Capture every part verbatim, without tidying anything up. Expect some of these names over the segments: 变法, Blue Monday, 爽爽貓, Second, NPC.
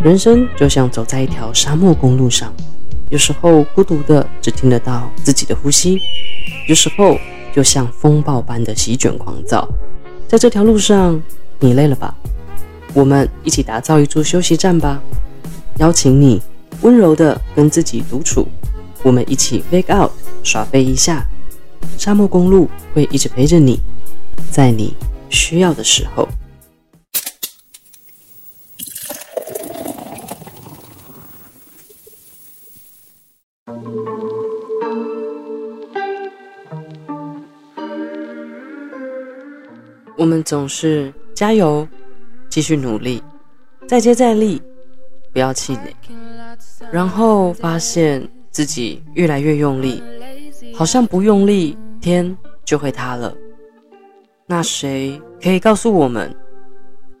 人生就像走在一条沙漠公路上，有时候孤独的只听得到自己的呼吸，有时候就像风暴般的席卷狂躁。在这条路上，你累了吧？我们一起打造一处休息站吧，邀请你温柔的跟自己独处，我们一起 wake out 耍飞一下。沙漠公路会一直陪着你，在你需要的时候。我们总是加油，继续努力，再接再厉，不要气馁，然后发现自己越来越用力，好像不用力天就会塌了。那谁可以告诉我们，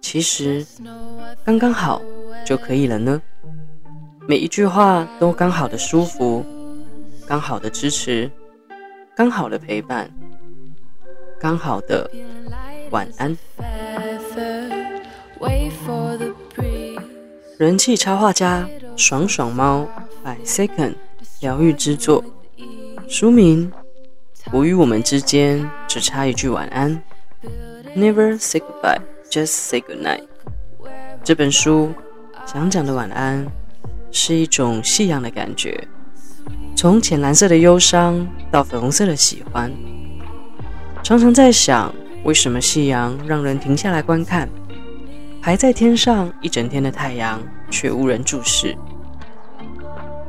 其实刚刚好就可以了呢？每一句话都刚好的舒服，刚好的支持，刚好的陪伴，刚好的晚安。人气插画家爽爽猫 by Second 疗愈之作，书名我与我们之间只差一句晚安 Never say goodbye, just say goodnight。 这本书想讲的晚安是一种夕阳的感觉，从浅蓝色的忧伤到粉红色的喜欢。常常在想，为什么夕阳让人停下来观看，还在天上一整天的太阳却无人注视，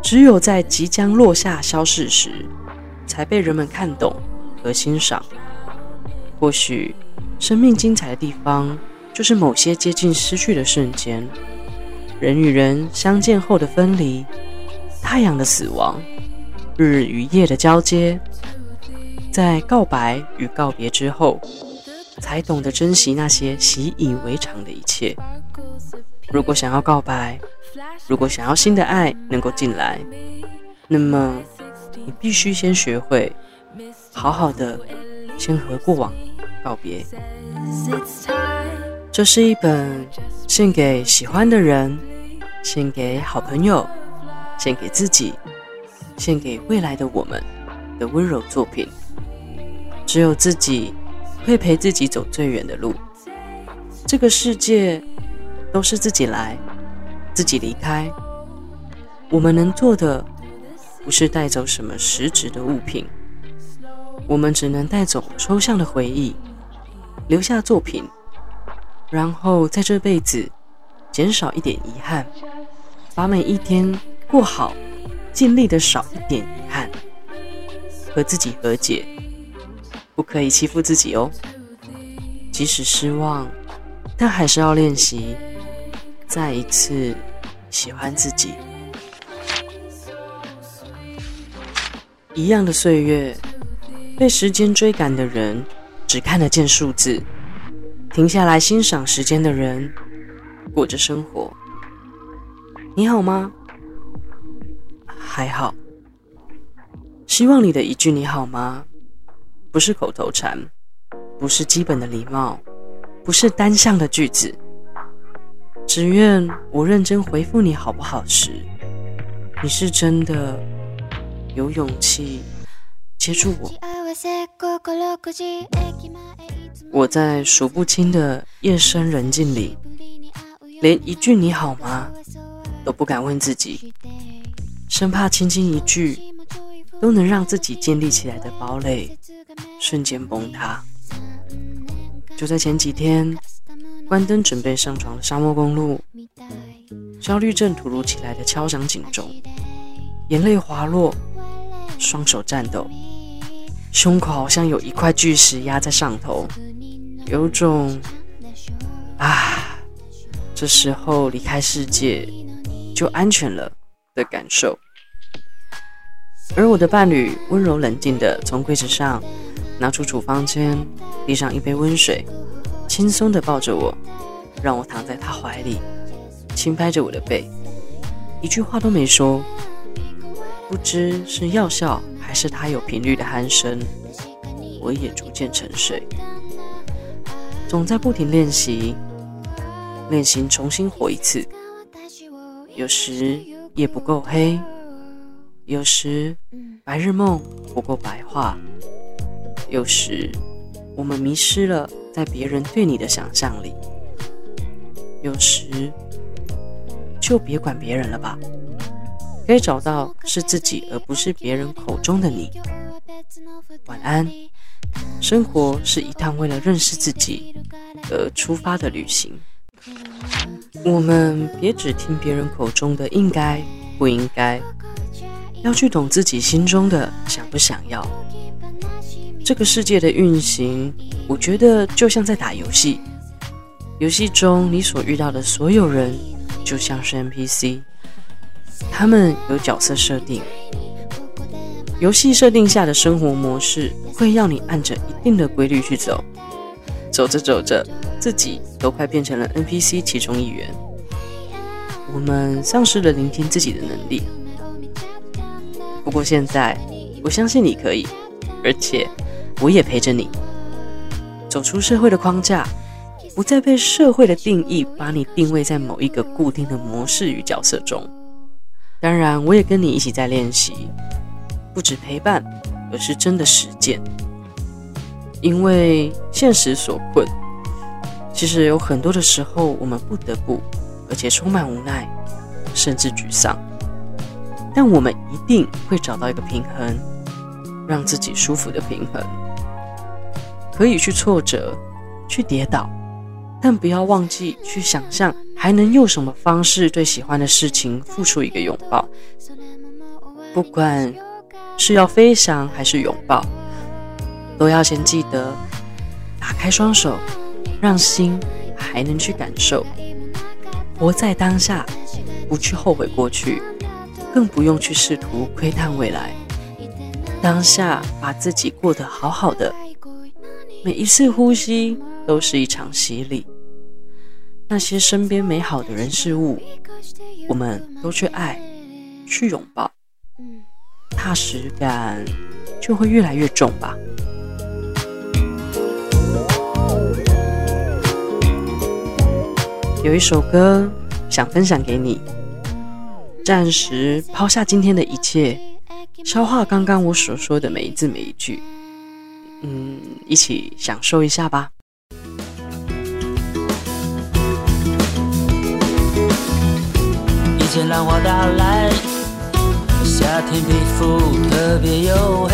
只有在即将落下消逝时才被人们看懂和欣赏。或许生命精彩的地方就是某些接近失去的瞬间，人与人相见后的分离，太阳的死亡，日与夜的交接，在告白与告别之后，才懂得珍惜那些习以为常的一切。如果想要告白，如果想要新的爱能够进来，那么你必须先学会好好的先和过往告别。这是一本献给喜欢的人，献给好朋友，献给自己，献给未来的我们的温柔作品。只有自己会陪自己走最远的路，这个世界都是自己来，自己离开。我们能做的不是带走什么实质的物品，我们只能带走抽象的回忆，留下作品，然后在这辈子减少一点遗憾，把每一天过好，尽力的少一点遗憾，和自己和解。不可以欺负自己哦，即使失望，但还是要练习再一次喜欢自己。一样的岁月，被时间追赶的人只看得见数字，停下来欣赏时间的人过着生活。你好吗？还好。希望你的一句你好吗，不是口头禅，不是基本的礼貌，不是单向的句子。只愿我认真回复你好不好时，你是真的有勇气接住我。我在数不清的夜深人静里，连一句你好吗都不敢问自己，生怕轻轻一句都能让自己建立起来的堡垒瞬间崩塌。就在前几天，关灯准备上床的沙漠公路，焦虑症突如其来的敲响警钟，眼泪滑落，双手颤抖，胸口好像有一块巨石压在上头，有种啊，这时候离开世界就安全了的感受。而我的伴侣温柔冷静地从柜子上拿出处方签，递上一杯温水，轻松地抱着我，让我躺在他怀里，轻拍着我的背，一句话都没说。不知是药效还是他有频率的鼾声，我也逐渐沉睡。总在不停练习，练习重新活一次，有时夜不够黑，有时白日梦不够白话，有时我们迷失了在别人对你的想象里，有时就别管别人了吧，可以找到是自己而不是别人口中的你。晚安。生活是一趟为了认识自己而出发的旅行，我们别只听别人口中的应该不应该，要去懂自己心中的想不想要。这个世界的运行，我觉得就像在打游戏，游戏中你所遇到的所有人就像是 N P C， 他们有角色设定，游戏设定下的生活模式会让你按着一定的规律去走，走着走着自己都快变成了 N P C 其中一员，我们丧失了聆听自己的能力。不过现在我相信你可以，而且我也陪着你走出社会的框架，不再被社会的定义把你定位在某一个固定的模式与角色中。当然我也跟你一起在练习，不止陪伴，而是真的实践，因为现实所困，其实有很多的时候我们不得不，而且充满无奈，甚至沮丧，但我们一定会找到一个平衡，让自己舒服的平衡。可以去挫折，去跌倒，但不要忘记去想象还能用什么方式对喜欢的事情付出一个拥抱。不管是要飞翔还是拥抱，都要先记得打开双手，让心还能去感受，活在当下，不去后悔过去，更不用去试图窥探未来。当下把自己过得好好的，每一次呼吸都是一场洗礼，那些身边美好的人事物，我们都去爱，去拥抱，踏实感就会越来越重吧。有一首歌想分享给你，暂时抛下今天的一切，消化刚刚我所说的每一字每一句，嗯，一起享受一下吧。一切让我打来，夏天皮肤特别黝黑，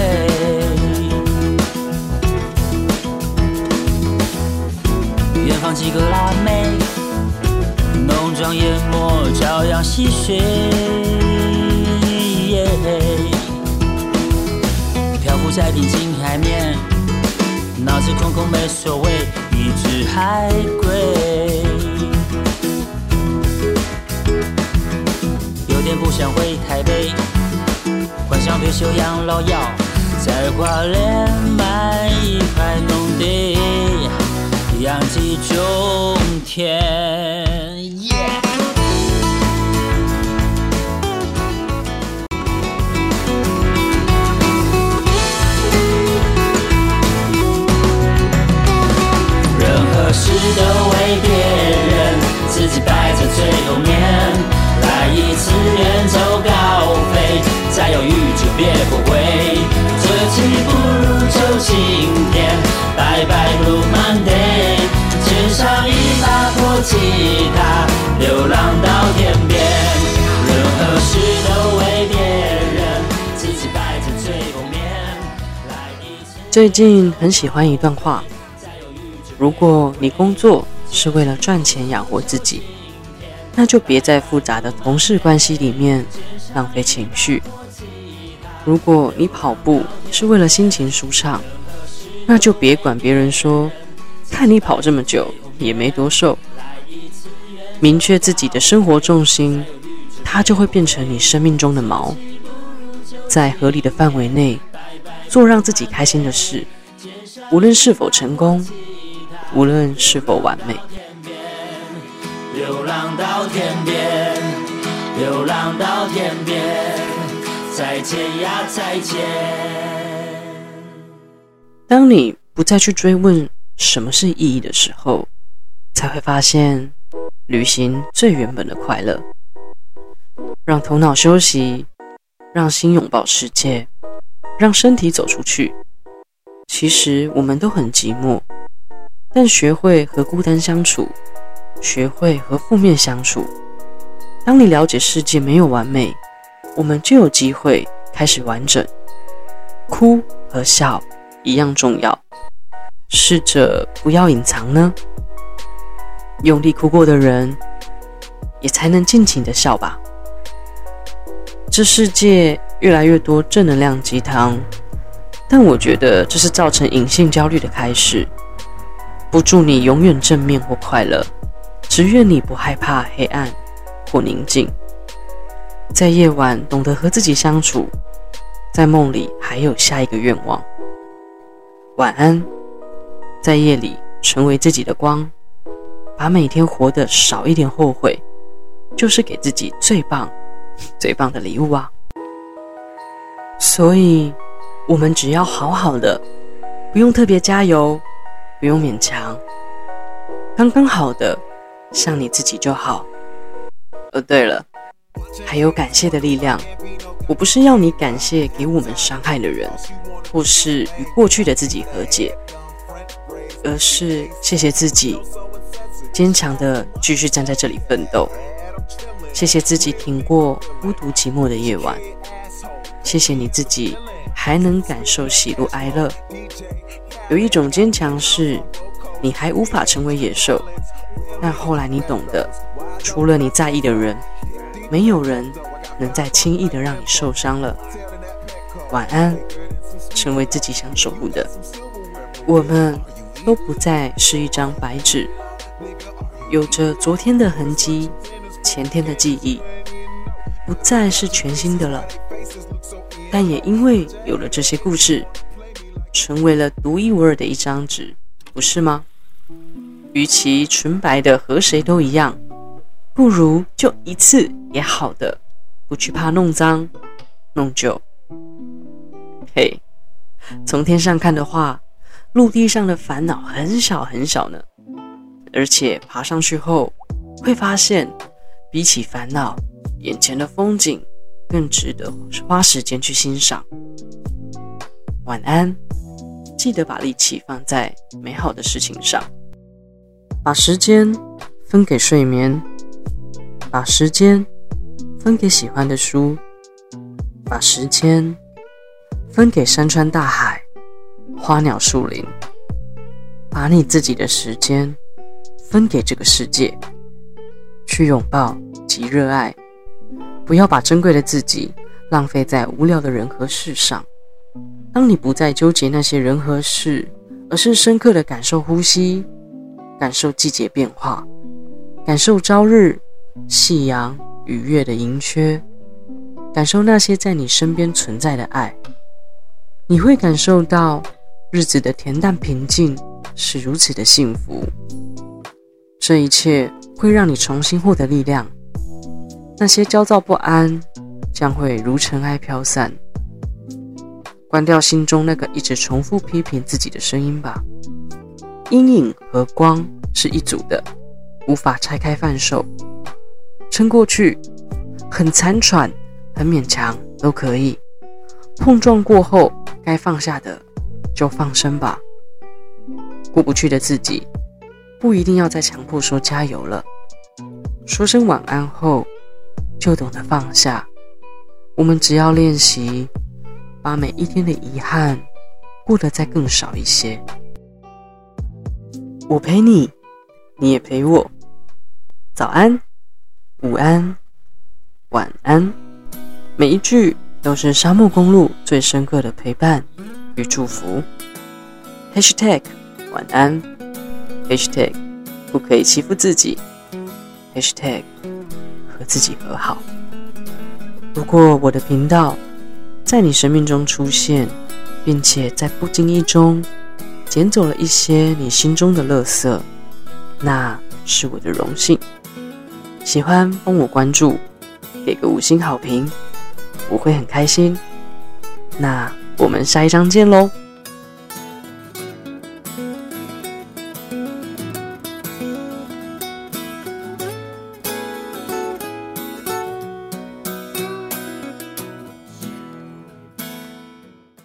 远方几个辣妹，浓妆艳抹朝阳溪水，漂浮在平静海面，脑子空空没所谓，一只海龟有点不想回台北，幻想退休养老药，在花莲买一块农地，养鸡种田。Yeah! 任何事都为别人，自己摆在最后面，来一次远走高飞。再犹豫就别后悔，这期不如就今天，拜拜 Blue Monday， 肩上一把破吉他，流浪到天边，任何事都为别人，自己摆在最后面。最近很喜欢一段话，如果你工作是为了赚钱养活自己，那就别在复杂的同事关系里面浪费情绪。如果你跑步是为了心情舒畅，那就别管别人说，看你跑这么久也没多瘦。明确自己的生活重心，它就会变成你生命中的锚。在合理的范围内，做让自己开心的事，无论是否成功，无论是否完美。流浪到天边，流浪到天边，再见呀再见。当你不再去追问什么是意义的时候，才会发现旅行最原本的快乐。让头脑休息，让心拥抱世界，让身体走出去。其实我们都很寂寞，但学会和孤单相处，学会和负面相处。当你了解世界没有完美，我们就有机会开始完整。哭和笑一样重要，试着不要隐藏呢。用力哭过的人，也才能尽情的笑吧。这世界越来越多正能量鸡汤，但我觉得这是造成隐性焦虑的开始。不祝你永远正面或快乐，只愿你不害怕黑暗或宁静。在夜晚懂得和自己相处，在梦里还有下一个愿望。晚安，在夜里成为自己的光，把每天活得少一点后悔，就是给自己最棒最棒的礼物啊。所以我们只要好好的，不用特别加油，不用勉强，刚刚好的像你自己就好。哦对了，还有感谢的力量。我不是要你感谢给我们伤害的人，或是与过去的自己和解，而是谢谢自己坚强的继续站在这里奋斗，谢谢自己挺过孤独寂寞的夜晚，谢谢你自己还能感受喜怒哀乐。有一种坚强是你还无法成为野兽，但后来你懂得，除了你在意的人，没有人能再轻易的让你受伤了。晚安，成为自己想守护的。我们都不再是一张白纸，有着昨天的痕迹，前天的记忆，不再是全新的了。但也因为有了这些故事，成为了独一无二的一张纸，不是吗？与其纯白的和谁都一样，不如就一次也好的，不去怕弄脏弄旧。嘿，从天上看的话，陆地上的烦恼很小很小呢，而且爬上去后会发现，比起烦恼，眼前的风景更值得花时间去欣赏。晚安，记得把力气放在美好的事情上，把时间分给睡眠，把时间分给喜欢的书，把时间分给山川大海、花鸟树林，把你自己的时间分给这个世界，去拥抱及热爱，不要把珍贵的自己浪费在无聊的人和事上。当你不再纠结那些人和事，而是深刻地感受呼吸，感受季节变化，感受朝日、夕阳与月的盈缺，感受那些在你身边存在的爱，你会感受到日子的恬淡平静是如此的幸福。这一切会让你重新获得力量，那些焦躁不安将会如尘埃飘散。关掉心中那个一直重复批评自己的声音吧。阴影和光是一组的，无法拆开贩售。撑过去，很残喘，很勉强都可以。碰撞过后，该放下的就放生吧。过不去的自己，不一定要再强迫说加油了。说声晚安后，就懂得放下。我们只要练习，把每一天的遗憾过得再更少一些。我陪你，你也陪我。早安，午安，晚安，每一句都是沙漠公路最深刻的陪伴与祝福。#晚安， #不可以欺负自己， #和自己和好。如果我的频道在你生命中出现，并且在不经意中捡走了一些你心中的垃圾，那是我的荣幸。喜欢帮我关注，给个五星好评，我会很开心。那我们下一章见咯。